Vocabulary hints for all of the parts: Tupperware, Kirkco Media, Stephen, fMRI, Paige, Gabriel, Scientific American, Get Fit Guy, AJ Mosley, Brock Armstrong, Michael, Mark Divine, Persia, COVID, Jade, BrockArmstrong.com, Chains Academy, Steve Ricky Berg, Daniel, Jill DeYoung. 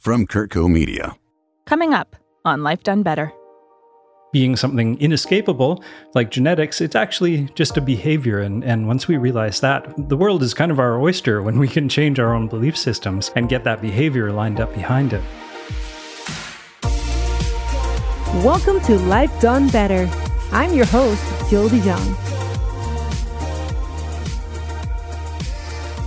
from Kirkco Media. Coming up on Life Done Better. Being something inescapable, like genetics, it's actually just a behavior. And once we realize that, the world is kind of our oyster when we can change our own belief systems and get that behavior lined up behind it. Welcome to Life Done Better. I'm your host, Jill DeYoung.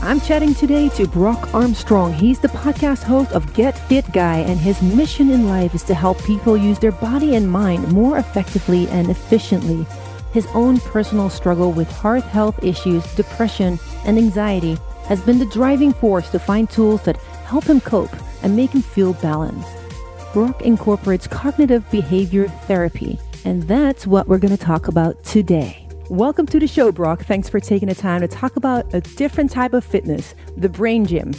I'm chatting today to Brock Armstrong. He's the podcast host of Get Fit Guy, and his mission in life is to help people use their body and mind more effectively and efficiently. His own personal struggle with heart health issues, depression, and anxiety has been the driving force to find tools that help him cope and make him feel balanced. Brock incorporates cognitive behavior therapy, and that's what we're going to talk about today. Welcome to the show, Brock. Thanks for taking the time to talk about a different type of fitness, the brain gym.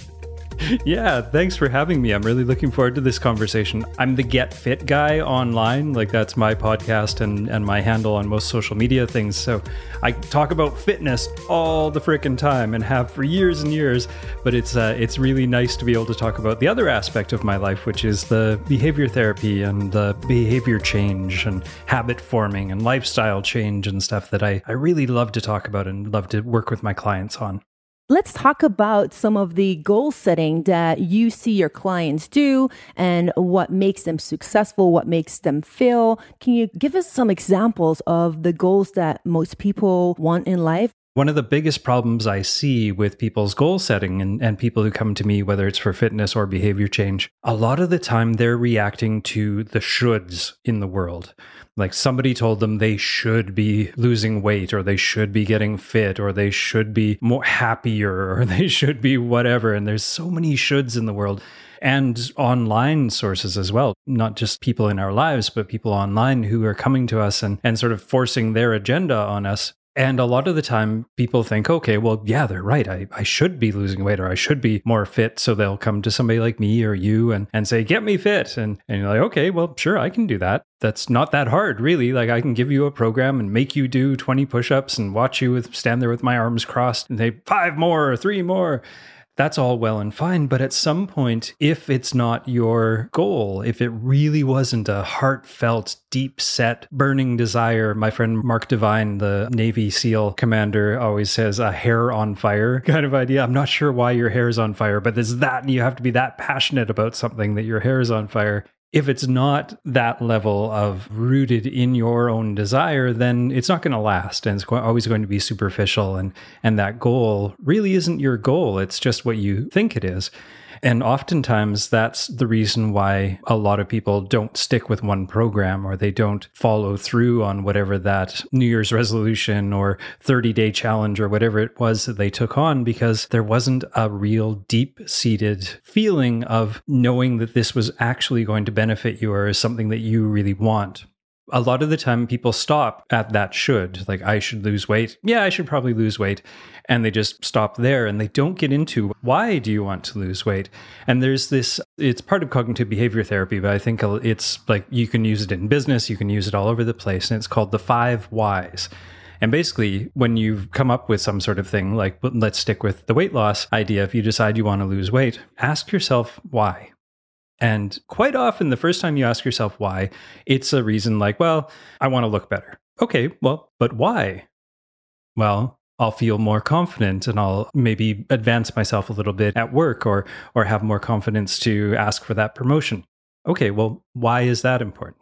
Yeah, thanks for having me. I'm really looking forward to this conversation. I'm the Get Fit Guy online. Like, that's my podcast and my handle on most social media things. So I talk about fitness all the frickin' time and have for years and years. But it's really nice to be able to talk about the other aspect of my life, which is the behavior therapy and the behavior change and habit forming and lifestyle change and stuff that I really love to talk about and love to work with my clients on. Let's talk about some of the goal setting that you see your clients do and what makes them successful, what makes them fail. Can you give us some examples of the goals that most people want in life? One of the biggest problems I see with people's goal setting and people who come to me, whether it's for fitness or behavior change, a lot of the time they're reacting to the shoulds in the world. Like, somebody told them they should be losing weight, or they should be getting fit, or they should be more happier, or they should be whatever. And there's so many shoulds in the world. And online sources as well, not just people in our lives, but people online who are coming to us and sort of forcing their agenda on us. And a lot of the time people think, okay, well, yeah, they're right. I should be losing weight, or I should be more fit. So they'll come to somebody like me or you and say, get me fit. And you're like, okay, well, sure, I can do that. That's not that hard, really. Like, I can give you a program and make you do 20 push-ups and watch you stand there with my arms crossed and say 5 more or 3 more. That's all well and fine, but at some point, if it's not your goal, if it really wasn't a heartfelt, deep-set, burning desire, my friend Mark Divine, the Navy SEAL commander, always says a hair on fire kind of idea. I'm not sure why your hair is on fire, but there's that, and you have to be that passionate about something that your hair is on fire. If it's not that level of rooted in your own desire, then it's not going to last, and it's always going to be superficial. And that goal really isn't your goal. It's just what you think it is. And oftentimes that's the reason why a lot of people don't stick with one program, or they don't follow through on whatever that New Year's resolution or 30-day challenge or whatever it was that they took on, because there wasn't a real deep-seated feeling of knowing that this was actually going to benefit you or is something that you really want. A lot of the time people stop at that should, like, I should lose weight. Yeah, I should probably lose weight. And they just stop there, and they don't get into, why do you want to lose weight? And there's this, it's part of cognitive behavior therapy, but I think it's like, you can use it in business, you can use it all over the place. And it's called the 5 whys. And basically, when you've come up with some sort of thing, like, let's stick with the weight loss idea. If you decide you want to lose weight, ask yourself why. And quite often, the first time you ask yourself why, it's a reason like, well, I want to look better. Okay, well, but why? Well, I'll feel more confident, and I'll maybe advance myself a little bit at work, or have more confidence to ask for that promotion. Okay, well, why is that important?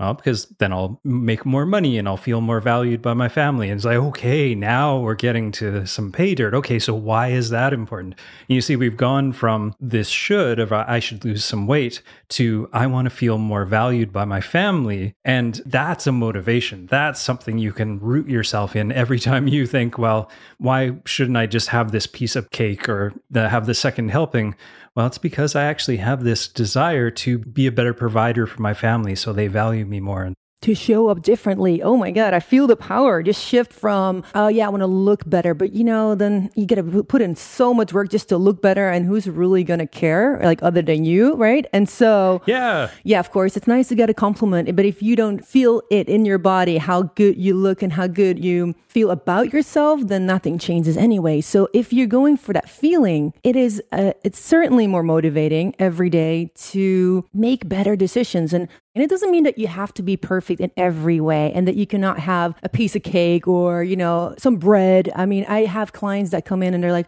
Well, because then I'll make more money and I'll feel more valued by my family. And it's like, okay, now we're getting to some pay dirt. Okay, so why is that important? And you see, we've gone from this should of I should lose some weight to I want to feel more valued by my family. And that's a motivation. That's something you can root yourself in every time you think, well, why shouldn't I just have this piece of cake or have the second helping? Well, it's because I actually have this desire to be a better provider for my family, so they value me more. to show up differently. Oh my God, I feel the power. Just shift from, oh yeah, I want to look better. But you know, then you got to put in so much work just to look better. And who's really going to care, like other than you, right? And so, yeah, of course, it's nice to get a compliment. But if you don't feel it in your body, how good you look and how good you feel about yourself, then nothing changes anyway. So if you're going for that feeling, it's certainly more motivating every day to make better decisions. And it doesn't mean that you have to be perfect in every way and that you cannot have a piece of cake or, you know, some bread. I mean, I have clients that come in and they're like,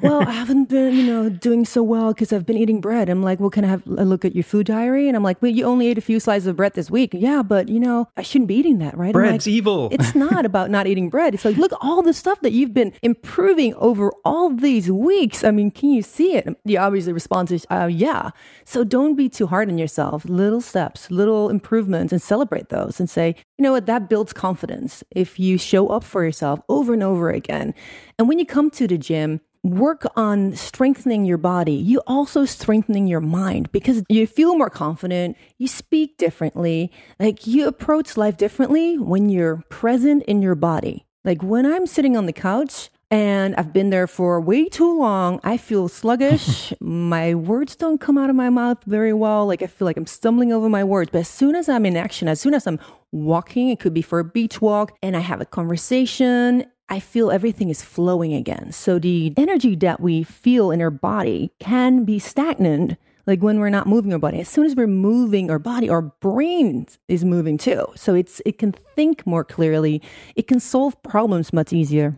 well, I haven't been, you know, doing so well because I've been eating bread. I'm like, well, can I have a look at your food diary? And I'm like, well, you only ate a few slices of bread this week. Yeah, but you know, I shouldn't be eating that, right? Bread's like, evil. It's not about not eating bread. It's like, look, all the stuff that you've been improving over all these weeks. I mean, can you see it? The obvious response is, yeah. So don't be too hard on yourself. Little steps, little improvements, and celebrate those and say, you know what, that builds confidence if you show up for yourself over and over again. And when you come to the gym, work on strengthening your body. You also strengthening your mind because you feel more confident. You speak differently. Like you approach life differently when you're present in your body. Like when I'm sitting on the couch and I've been there for way too long, I feel sluggish. My words don't come out of my mouth very well. Like I feel like I'm stumbling over my words. But as soon as I'm in action, as soon as I'm walking, it could be for a beach walk, and I have a conversation, I feel everything is flowing again. So the energy that we feel in our body can be stagnant, like when we're not moving our body. As soon as we're moving our body, our brain is moving too. So it can think more clearly. It can solve problems much easier.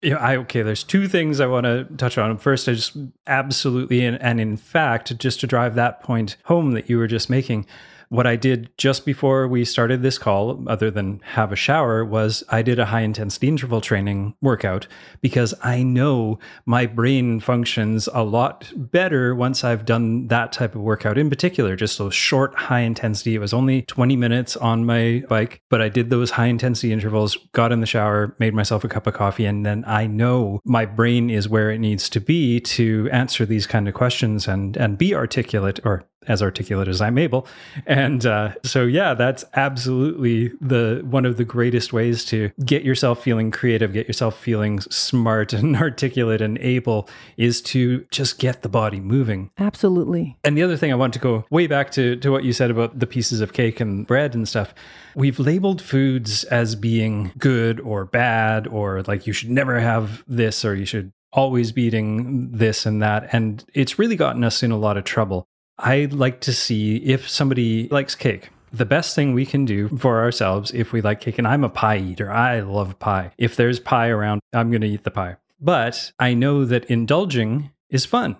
Yeah, okay, there's two things I want to touch on. First, I just absolutely, and in fact, just to drive that point home that you were just making, what I did just before we started this call, other than have a shower, was I did a high-intensity interval training workout because I know my brain functions a lot better once I've done that type of workout in particular, just those short, high-intensity. It was only 20 minutes on my bike, but I did those high-intensity intervals, got in the shower, made myself a cup of coffee, and then I know my brain is where it needs to be to answer these kind of questions and be articulate, or as articulate as I'm able. And so, yeah, that's absolutely one of the greatest ways to get yourself feeling creative, get yourself feeling smart and articulate and able, is to just get the body moving. Absolutely. And the other thing, I want to go way back to what you said about the pieces of cake and bread and stuff. We've labeled foods as being good or bad, or like you should never have this, or you should always be eating this and that. And it's really gotten us in a lot of trouble. I'd like to see if somebody likes cake. The best thing we can do for ourselves if we like cake, and I'm a pie eater, I love pie. If there's pie around, I'm going to eat the pie. But I know that indulging is fun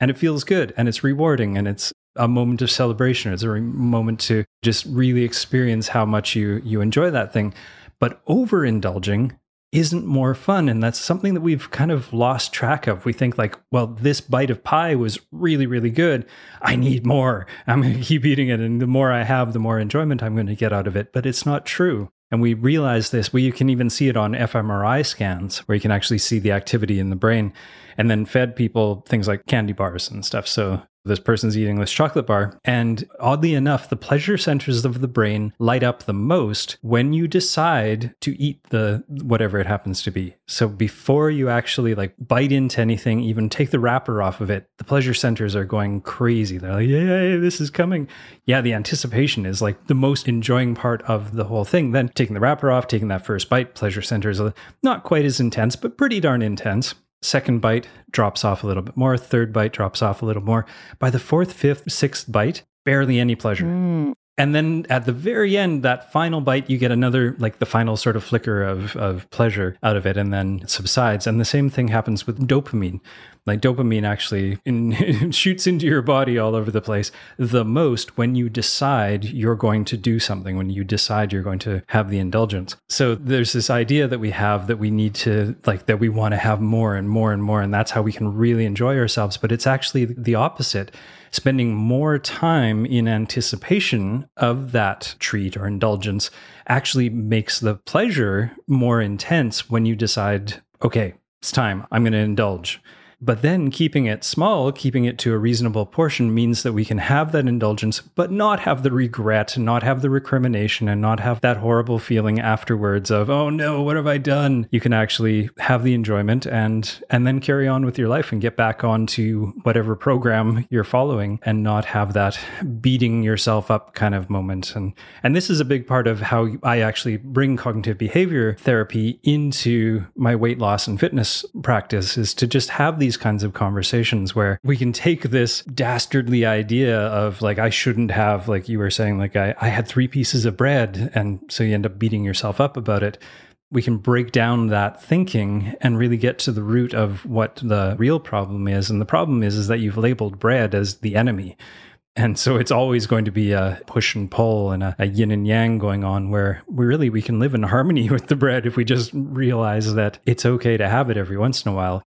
and it feels good and it's rewarding and it's a moment of celebration. It's a moment to just really experience how much you enjoy that thing. But overindulging isn't more fun. And that's something that we've kind of lost track of. We think like, well, this bite of pie was really, really good. I need more. I'm going to keep eating it. And the more I have, the more enjoyment I'm going to get out of it. But it's not true. And we realize this. You can even see it on fMRI scans where you can actually see the activity in the brain, and then fed people things like candy bars and stuff. So this person's eating this chocolate bar. And oddly enough, the pleasure centers of the brain light up the most when you decide to eat the whatever it happens to be. So before you actually like bite into anything, even take the wrapper off of it, the pleasure centers are going crazy. They're like, yay, this is coming. Yeah, the anticipation is like the most enjoying part of the whole thing. Then taking the wrapper off, taking that first bite, pleasure centers are not quite as intense, but pretty darn intense. Second bite drops off a little bit more. Third bite drops off a little more. By the fourth, fifth, sixth bite, barely any pleasure. And then at the very end, that final bite, you get another, like the final sort of flicker of pleasure out of it, and then it subsides. And the same thing happens with dopamine. Like dopamine actually shoots into your body all over the place the most when you decide you're going to do something, when you decide you're going to have the indulgence. So there's this idea that we have that we need to, like that we want to have more and more and more, and that's how we can really enjoy ourselves. But it's actually the opposite. Spending more time in anticipation of that treat or indulgence actually makes the pleasure more intense when you decide, okay, it's time, I'm going to indulge. But then keeping it small, keeping it to a reasonable portion means that we can have that indulgence, but not have the regret, not have the recrimination, and not have that horrible feeling afterwards of, oh no, what have I done? You can actually have the enjoyment and then carry on with your life and get back onto whatever program you're following and not have that beating yourself up kind of moment. And this is a big part of how I actually bring cognitive behavior therapy into my weight loss and fitness practice, is to just have these kinds of conversations where we can take this dastardly idea of like, I shouldn't have, like you were saying, like I had 3 pieces of bread, and so you end up beating yourself up about it. We can break down that thinking and really get to the root of what the real problem is. And the problem is that you've labeled bread as the enemy. And so it's always going to be a push and pull and a yin and yang going on, where we can live in harmony with the bread if we just realize that it's okay to have it every once in a while.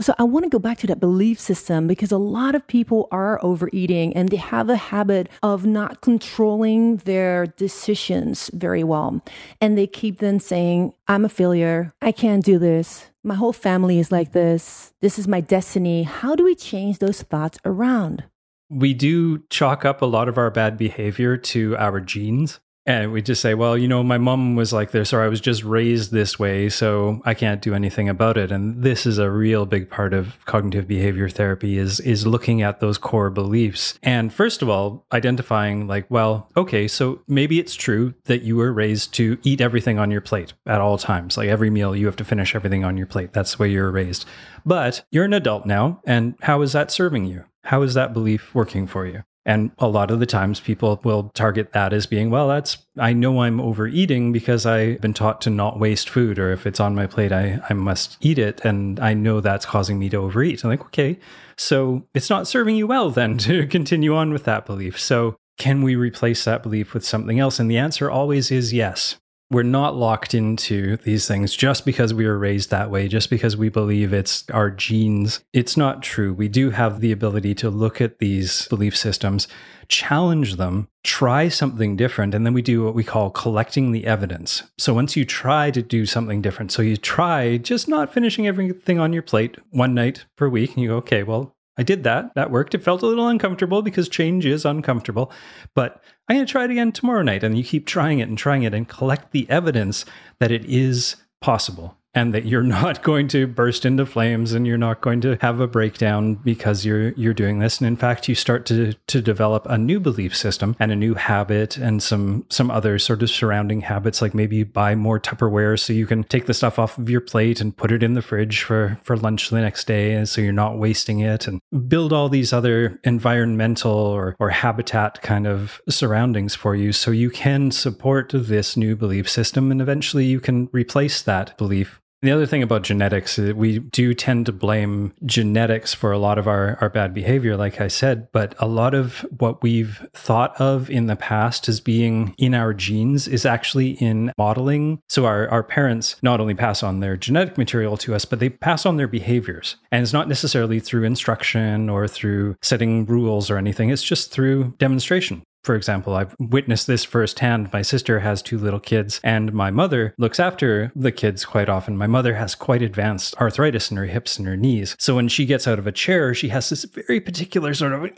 So I want to go back to that belief system, because a lot of people are overeating and they have a habit of not controlling their decisions very well. And they keep then saying, I'm a failure. I can't do this. My whole family is like this. This is my destiny. How do we change those thoughts around? We do chalk up a lot of our bad behavior to our genes. And we just say, well, you know, my mom was like this, or I was just raised this way, so I can't do anything about it. And this is a real big part of cognitive behavior therapy, is looking at those core beliefs. And first of all, identifying like, well, okay, so maybe it's true that you were raised to eat everything on your plate at all times. Like every meal, you have to finish everything on your plate. That's the way you were raised. But you're an adult now, and how is that serving you? How is that belief working for you? And a lot of the times people will target that as being, well, that's, I know I'm overeating because I've been taught to not waste food, or if it's on my plate, I must eat it. And I know that's causing me to overeat. I'm like, okay, so it's not serving you well then to continue on with that belief. So can we replace that belief with something else? And the answer always is yes. We're not locked into these things just because we were raised that way, just because we believe it's our genes. It's not true. We do have the ability to look at these belief systems, challenge them, try something different, and then we do what we call collecting the evidence. So once you try to do something different, so you try just not finishing everything on your plate one night per week, and you go, okay, well, I did that. That worked. It felt a little uncomfortable because change is uncomfortable, but I'm going to try it again tomorrow night. And you keep trying it and collect the evidence that it is possible and that you're not going to burst into flames and you're not going to have a breakdown because you're doing this. And in fact, you start to develop a new belief system and a new habit and some other sort of surrounding habits. Like maybe you buy more Tupperware so you can take the stuff off of your plate and put it in the fridge for lunch the next day. And so you're not wasting it, and build all these other environmental or habitat kind of surroundings for you. So you can support this new belief system, and eventually you can replace that belief. The other thing about genetics is that we do tend to blame genetics for a lot of our bad behavior, like I said, but a lot of what we've thought of in the past as being in our genes is actually in modeling. So our parents not only pass on their genetic material to us, but they pass on their behaviors. And it's not necessarily through instruction or through setting rules or anything. It's just through demonstration. For example, I've witnessed this firsthand. My sister has 2 little kids, and my mother looks after the kids quite often. My mother has quite advanced arthritis in her hips and her knees. So when she gets out of a chair, she has this very particular sort of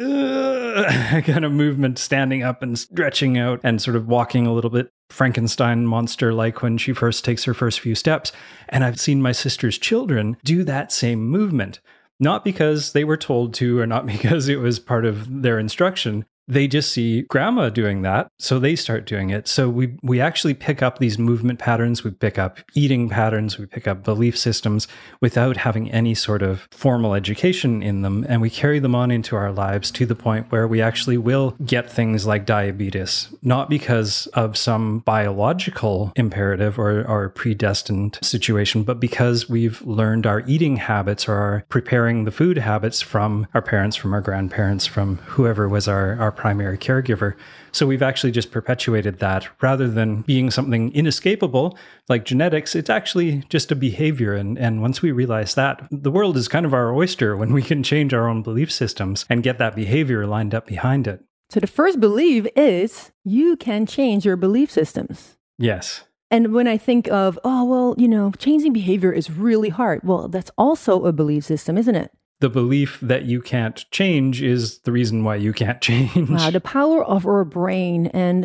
kind of movement, standing up and stretching out and sort of walking a little bit Frankenstein monster-like when she first takes her first few steps. And I've seen my sister's children do that same movement, not because they were told to or not because it was part of their instruction. They just see grandma doing that, so they start doing it. So we actually pick up these movement patterns, we pick up eating patterns, we pick up belief systems without having any sort of formal education in them, and we carry them on into our lives to the point where we actually will get things like diabetes, not because of some biological imperative or predestined situation, but because we've learned our eating habits or our preparing the food habits from our parents, from our grandparents, from whoever was our primary caregiver. So we've actually just perpetuated that rather than being something inescapable like genetics. It's actually just a behavior. And once we realize that, the world is kind of our oyster when we can change our own belief systems and get that behavior lined up behind it. So the first belief is you can change your belief systems. Yes. And when I think of, oh, well, you know, changing behavior is really hard. Well, that's also a belief system, isn't it? the belief that you can't change is the reason why you can't change. Wow, the power of our brain. And,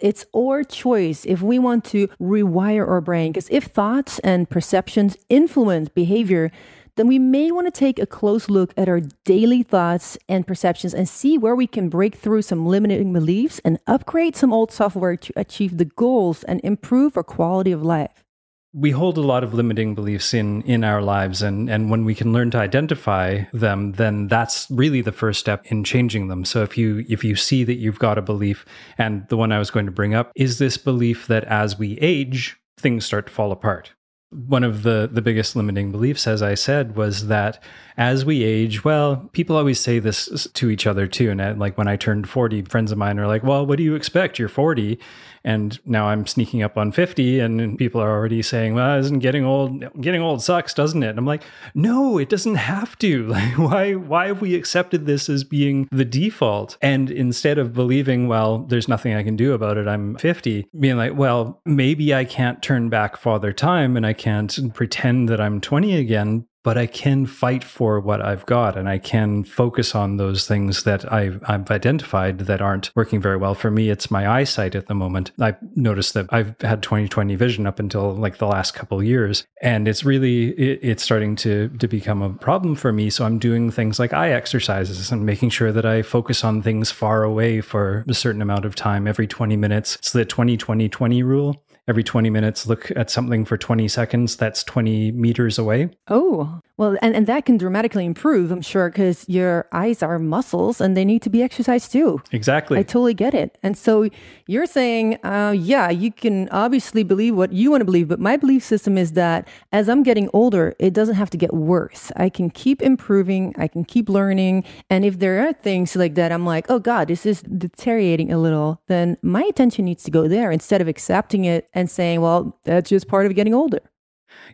it's our choice if we want to rewire our brain. Because if thoughts and perceptions influence behavior, then we may want to take a close look at our daily thoughts and perceptions and see where we can break through some limiting beliefs and upgrade some old software to achieve the goals and improve our quality of life. We hold a lot of limiting beliefs in our lives, and when we can learn to identify them, then that's really the first step in changing them. So if you see that you've got a belief, and the one I was going to bring up is this belief that as we age, things start to fall apart. One of the biggest limiting beliefs, as I said, was that as we age, well, people always say this to each other too. And like when I turned 40, friends of mine are like, well, what do you expect? You're 40. And now I'm sneaking up on 50 and people are already saying, well, isn't getting old sucks, doesn't it? And I'm like, no, it doesn't have to. Like, why have we accepted this as being the default? And instead of believing, well, there's nothing I can do about it, I'm 50, being like, well, maybe I can't turn back Father Time and I can't pretend that I'm 20 again, but I can fight for what I've got and I can focus on those things that I've identified that aren't working very well. For me, it's my eyesight at the moment. I've noticed that I've had 20/20 vision up until like the last couple of years, and it's really, it's starting to become a problem for me. So I'm doing things like eye exercises and making sure that I focus on things far away for a certain amount of time every 20 minutes. It's the 20-20-20 rule. Every 20 minutes, look at something for 20 seconds. That's 20 meters away. Oh, well, and that can dramatically improve, I'm sure, because your eyes are muscles and they need to be exercised too. Exactly. I totally get it. And so you're saying, yeah, you can obviously believe what you want to believe, but my belief system is that as I'm getting older, it doesn't have to get worse. I can keep improving. I can keep learning. And if there are things like that, I'm like, oh God, this is deteriorating a little, then my attention needs to go there instead of accepting it and saying, well, that's just part of getting older.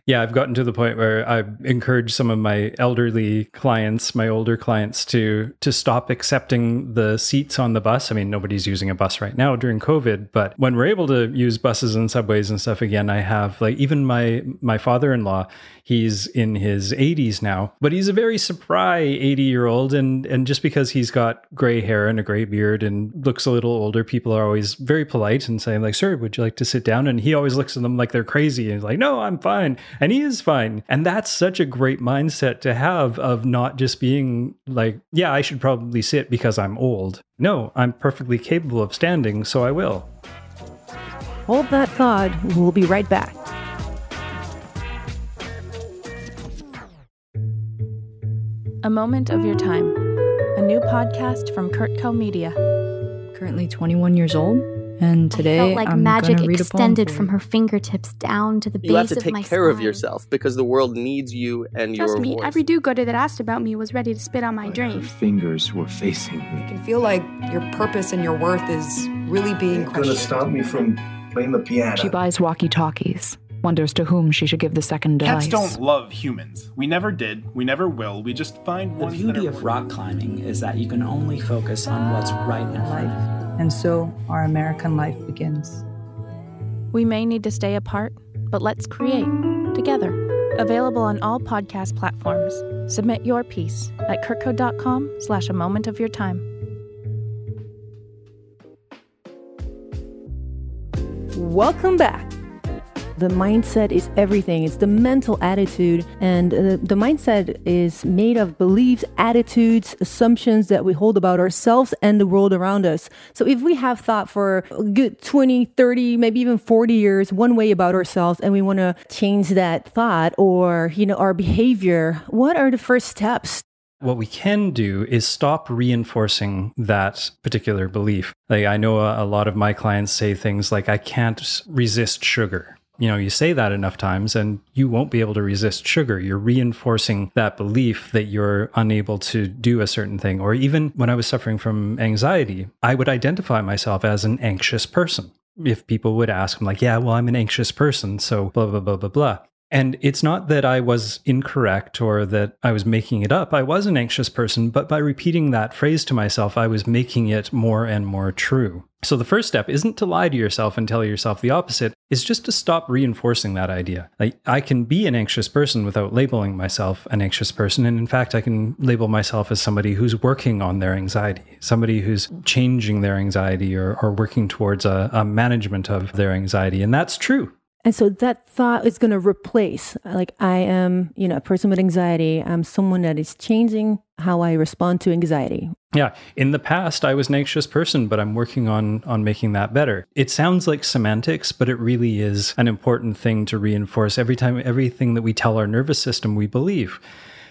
Yeah, I've gotten to the point where I encourage some of my elderly clients, my older clients, to stop accepting the seats on the bus. I mean, nobody's using a bus right now during COVID, but when we're able to use buses and subways and stuff again, I have, like, even my father-in-law, he's in his 80s now, but he's a very spry 80-year-old. And just because he's got gray hair and a gray beard and looks a little older, people are always very polite and saying, like, sir, would you like to sit down? And he always looks at them like they're crazy. And he's like, no, I'm fine. And he is fine. And that's such a great mindset to have, of not just being like, yeah, I should probably sit because I'm old. No, I'm perfectly capable of standing, so I will. Hold that thought. We'll be right back. A Moment of Your Time, a new podcast from Kirkco Media. Currently 21 years old. And today I felt like I'm magic extended from her fingertips down to the base of my spine. You have to take care of yourself because the world needs you and your voice. Trust me, every do-gooder that asked about me was ready to spit on my dream. Her fingers were facing me. You can feel like your purpose and your worth is really being questioned. You're going to stop me from playing the piano. She buys walkie-talkies, wonders to whom she should give the second device. Cats don't love humans. We never did. We never will. We just find ones that are... The beauty of rock climbing is that you can only focus on what's right in front of you. And so our American life begins. We may need to stay apart, but let's create together. Available on all podcast platforms. Submit your piece at kirkco.com/a moment of your time. Welcome back. The mindset is everything. It's the mental attitude. And the mindset is made of beliefs, attitudes, assumptions that we hold about ourselves and the world around us. So if we have thought for a good 20, 30, maybe even 40 years one way about ourselves, and we want to change that thought or, our behavior, what are the first steps? What we can do is stop reinforcing that particular belief. Like, I know a lot of my clients say things like, I can't resist sugar. You say that enough times and you won't be able to resist sugar. You're reinforcing that belief that you're unable to do a certain thing. Or even when I was suffering from anxiety, I would identify myself as an anxious person. If people would ask, I'm like, yeah, well, I'm an anxious person, so blah, blah, blah, blah, blah. And it's not that I was incorrect or that I was making it up. I was an anxious person, but by repeating that phrase to myself, I was making it more and more true. So the first step isn't to lie to yourself and tell yourself the opposite. It's just to stop reinforcing that idea. I can be an anxious person without labeling myself an anxious person. And in fact, I can label myself as somebody who's working on their anxiety, somebody who's changing their anxiety or working towards a management of their anxiety. And that's true. And so that thought is going to replace, like, I am, you know, a person with anxiety. I'm someone that is changing how I respond to anxiety. Yeah. In the past, I was an anxious person, but I'm working on making that better. It sounds like semantics, but it really is an important thing to reinforce every time, everything that we tell our nervous system we believe.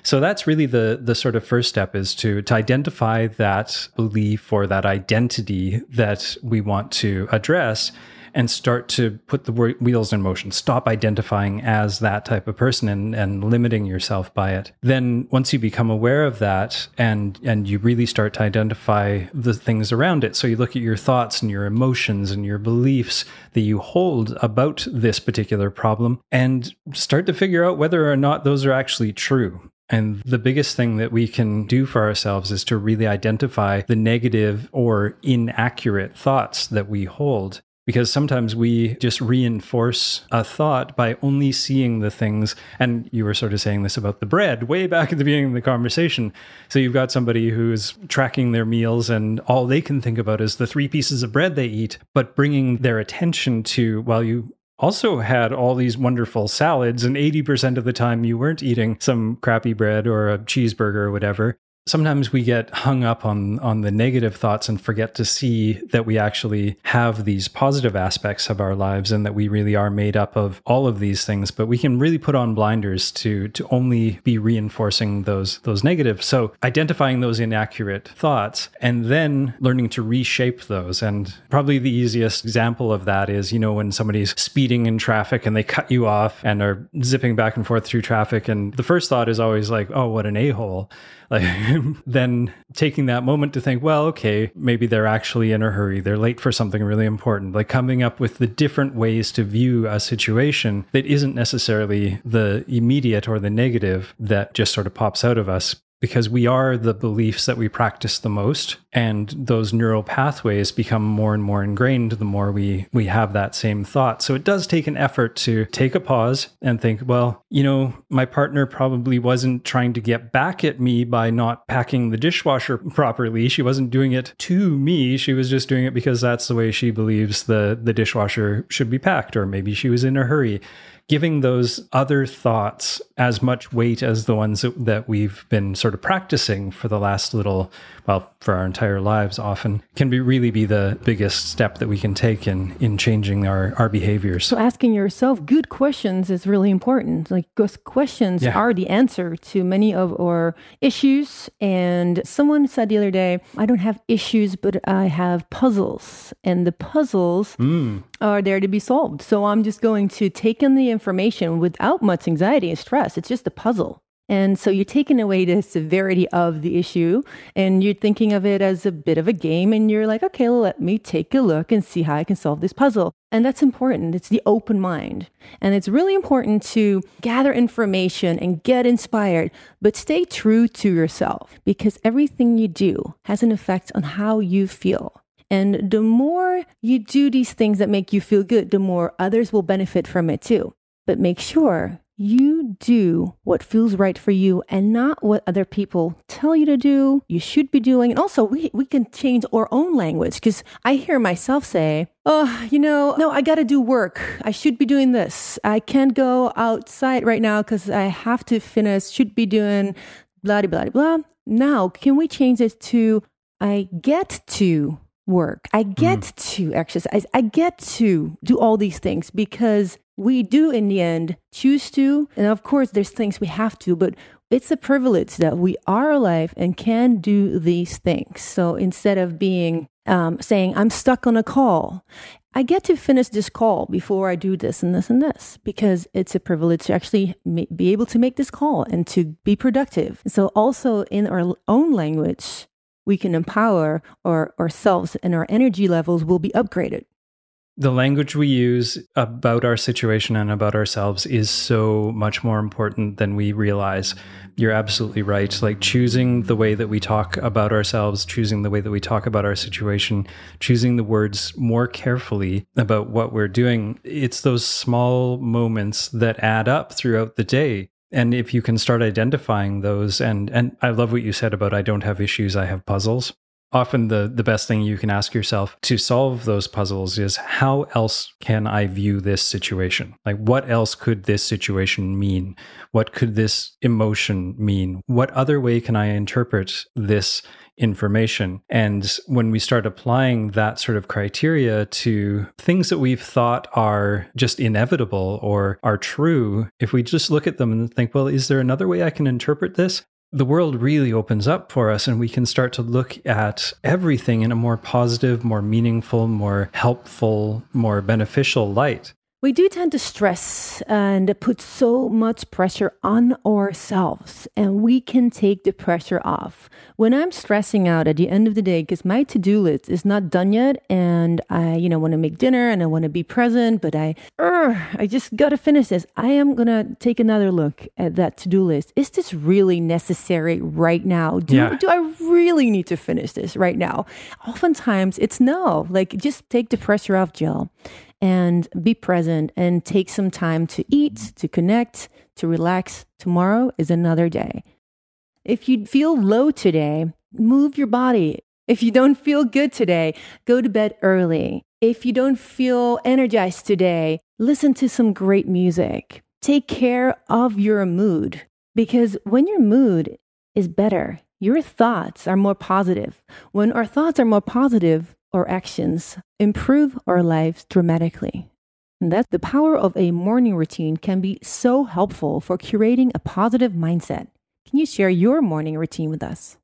So that's really the sort of first step, is to identify that belief or that identity that we want to address and start to put the wheels in motion. Stop identifying as that type of person and limiting yourself by it. Then once you become aware of that and you really start to identify the things around it, so you look at your thoughts and your emotions and your beliefs that you hold about this particular problem and start to figure out whether or not those are actually true. And the biggest thing that we can do for ourselves is to really identify the negative or inaccurate thoughts that we hold. Because sometimes we just reinforce a thought by only seeing the things, and you were sort of saying this about the bread way back at the beginning of the conversation. So you've got somebody who's tracking their meals and all they can think about is the 3 pieces of bread they eat, but bringing their attention to, well, you also had all these wonderful salads and 80% of the time you weren't eating some crappy bread or a cheeseburger or whatever. Sometimes we get hung up on the negative thoughts and forget to see that we actually have these positive aspects of our lives and that we really are made up of all of these things. But we can really put on blinders to only be reinforcing those negatives. So identifying those inaccurate thoughts and then learning to reshape those. And probably the easiest example of that is, you know, when somebody's speeding in traffic and they cut you off and are zipping back and forth through traffic. And the first thought is always like, oh, what an a-hole. Like, then taking that moment to think, well, okay, maybe they're actually in a hurry. They're late for something really important. Like coming up with the different ways to view a situation that isn't necessarily the immediate or the negative that just sort of pops out of us. Because we are the beliefs that we practice the most, and those neural pathways become more and more ingrained the more we have that same thought. So it does take an effort to take a pause and think, well, you know, my partner probably wasn't trying to get back at me by not packing the dishwasher properly. She wasn't doing it to me. She was just doing it because that's the way she believes the dishwasher should be packed, or maybe she was in a hurry. Giving those other thoughts as much weight as the ones that we've been sort of practicing for the last little, well, for our entire lives often, can be really be the biggest step that we can take in changing our behaviors. So asking yourself good questions is really important. Like, those questions are the answer to many of our issues. And someone said the other day, I don't have issues, but I have puzzles. And the puzzles are there to be solved. So I'm just going to take in the information without much anxiety and stress. It's just a puzzle. And so you're taking away the severity of the issue and you're thinking of it as a bit of a game and you're like, okay, let me take a look and see how I can solve this puzzle. And that's important. It's the open mind. And it's really important to gather information and get inspired, but stay true to yourself because everything you do has an effect on how you feel. And the more you do these things that make you feel good, the more others will benefit from it too. But make sure you do what feels right for you and not what other people tell you to do, you should be doing. And also, we can change our own language because I hear myself say, oh, you know, no, I got to do work. I should be doing this. I can't go outside right now because I have to finish, should be doing blah, blah, blah. Now, can we change it to, I get to work. I get to exercise. I get to do all these things because we do in the end choose to. And of course, there's things we have to, but it's a privilege that we are alive and can do these things. So instead of being saying, I'm stuck on a call, I get to finish this call before I do this and this and this, because it's a privilege to actually be able to make this call and to be productive. So also in our own language, we can empower ourselves and our energy levels will be upgraded. The language we use about our situation and about ourselves is so much more important than we realize. You're absolutely right. Like choosing the way that we talk about ourselves, choosing the way that we talk about our situation, choosing the words more carefully about what we're doing. It's those small moments that add up throughout the day. And if you can start identifying those, and I love what you said about I don't have issues, I have puzzles. Often the best thing you can ask yourself to solve those puzzles is, how else can I view this situation? Like, what else could this situation mean? What could this emotion mean? What other way can I interpret this information? And when we start applying that sort of criteria to things that we've thought are just inevitable or are true, if we just look at them and think, well, is there another way I can interpret this? The world really opens up for us, and we can start to look at everything in a more positive, more meaningful, more helpful, more beneficial light. We do tend to stress and put so much pressure on ourselves, and we can take the pressure off. When I'm stressing out at the end of the day because my to-do list is not done yet, and I, want to make dinner and I want to be present, but I just got to finish this. I am going to take another look at that to-do list. Is this really necessary right now? Do I really need to finish this right now? Oftentimes it's no. Like, just take the pressure off, Jill, and be present and take some time to eat, to connect, to relax. Tomorrow is another day. If you feel low today, move your body. If you don't feel good today, go to bed early. If you don't feel energized today, listen to some great music. Take care of your mood, because when your mood is better, your thoughts are more positive. When our thoughts are more positive, our actions improve our lives dramatically. And that the power of a morning routine can be so helpful for curating a positive mindset. Can you share your morning routine with us?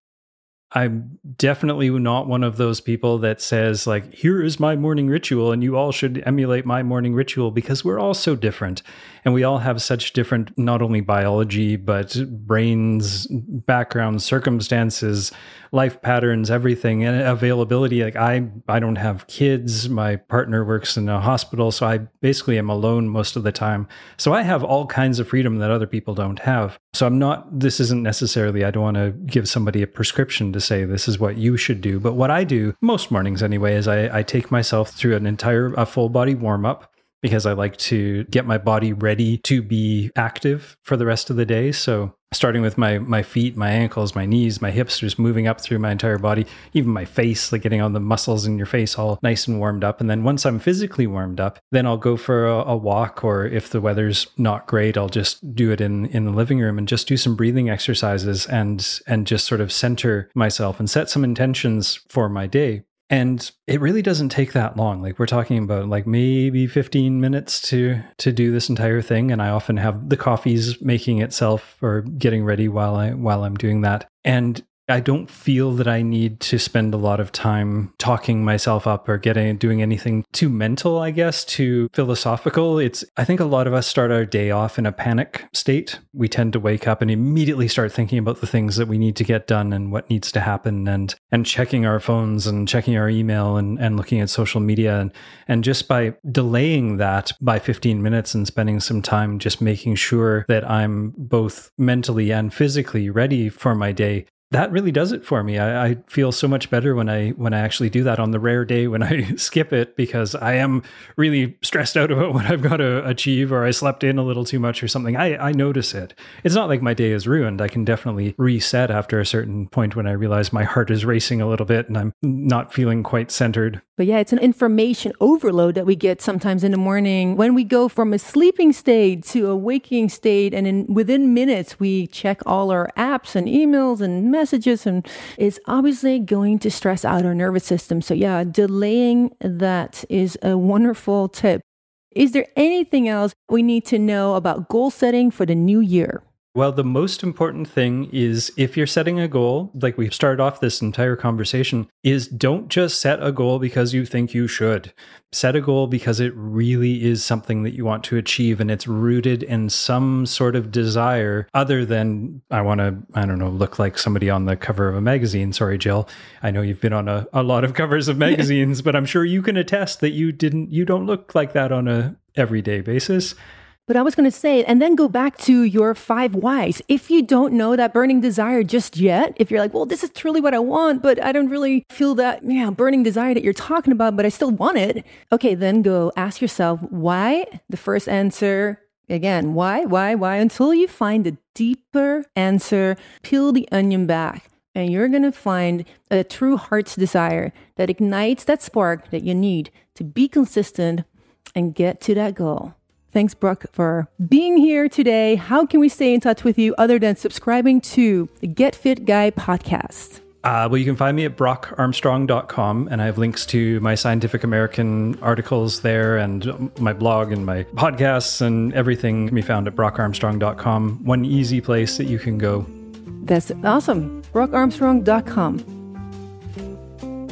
I'm definitely not one of those people that says, like, here is my morning ritual and you all should emulate my morning ritual, because we're all so different and we all have such different, not only biology, but brains, backgrounds, circumstances, life patterns, everything, and availability. Like I don't have kids. My partner works in a hospital, so I basically am alone most of the time. So I have all kinds of freedom that other people don't have. So this isn't necessarily, I don't want to give somebody a prescription to say this is what you should do. But what I do most mornings anyway is I take myself through a full body warm up, because I like to get my body ready to be active for the rest of the day. So starting with my feet, my ankles, my knees, my hips, just moving up through my entire body, even my face, like getting all the muscles in your face all nice and warmed up. And then once I'm physically warmed up, then I'll go for a walk, or if the weather's not great, I'll just do it in the living room and just do some breathing exercises and just sort of center myself and set some intentions for my day. And it really doesn't take that long. Like, we're talking about like maybe 15 minutes to do this entire thing. And I often have the coffee's making itself or getting ready while I'm doing that. And I don't feel that I need to spend a lot of time talking myself up or doing anything too mental, I guess, too philosophical. I think a lot of us start our day off in a panic state. We tend to wake up and immediately start thinking about the things that we need to get done and what needs to happen, and checking our phones and checking our email and looking at social media. And just by delaying that by 15 minutes and spending some time just making sure that I'm both mentally and physically ready for my day, that really does it for me. I feel so much better when I actually do that, on the rare day when I skip it because I am really stressed out about what I've got to achieve, or I slept in a little too much or something. I notice it. It's not like my day is ruined. I can definitely reset after a certain point when I realize my heart is racing a little bit and I'm not feeling quite centered. But yeah, it's an information overload that we get sometimes in the morning when we go from a sleeping state to a waking state. And within minutes, we check all our apps and emails and messages, and it's obviously going to stress out our nervous system. So yeah, delaying that is a wonderful tip. Is there anything else we need to know about goal setting for the new year? Well, the most important thing is, if you're setting a goal, like we've started off this entire conversation, is don't just set a goal because you think you should. Set a goal because it really is something that you want to achieve and it's rooted in some sort of desire other than, I want to, I don't know, look like somebody on the cover of a magazine. Sorry, Jill. I know you've been on a lot of covers of magazines, but I'm sure you can attest that you don't look like that on a everyday basis. But I was going to say, and then go back to your 5 whys. If you don't know that burning desire just yet, if you're like, well, this is truly what I want, but I don't really feel that burning desire that you're talking about, but I still want it. Okay, then go ask yourself why. The first answer, again, why, until you find the deeper answer, peel the onion back. And you're going to find a true heart's desire that ignites that spark that you need to be consistent and get to that goal. Thanks, Brock, for being here today. How can we stay in touch with you other than subscribing to the Get Fit Guy podcast? Well, you can find me at BrockArmstrong.com, and I have links to my Scientific American articles there, and my blog and my podcasts and everything can be found at BrockArmstrong.com. One easy place that you can go. That's awesome. BrockArmstrong.com.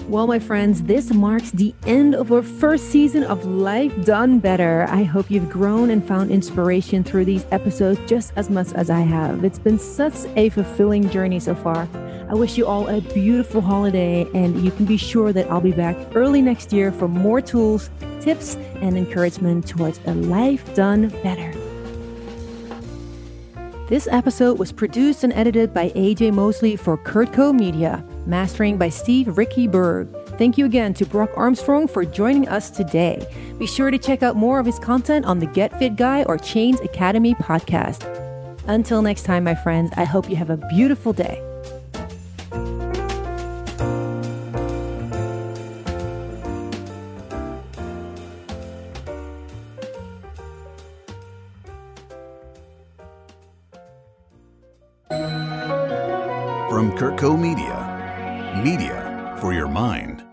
Well, my friends, this marks the end of our first season of Life Done Better. I hope you've grown and found inspiration through these episodes just as much as I have. It's been such a fulfilling journey so far. I wish you all a beautiful holiday, and you can be sure that I'll be back early next year for more tools, tips, and encouragement towards a life done better. This episode was produced and edited by AJ Mosley for Kirkco Media. Mastering by Steve Ricky Berg. Thank you again to Brock Armstrong for joining us today. Be sure to check out more of his content on the Get Fit Guy or Chains Academy podcast. Until next time, my friends, I hope you have a beautiful day. From Kirkco Media. Media for your mind.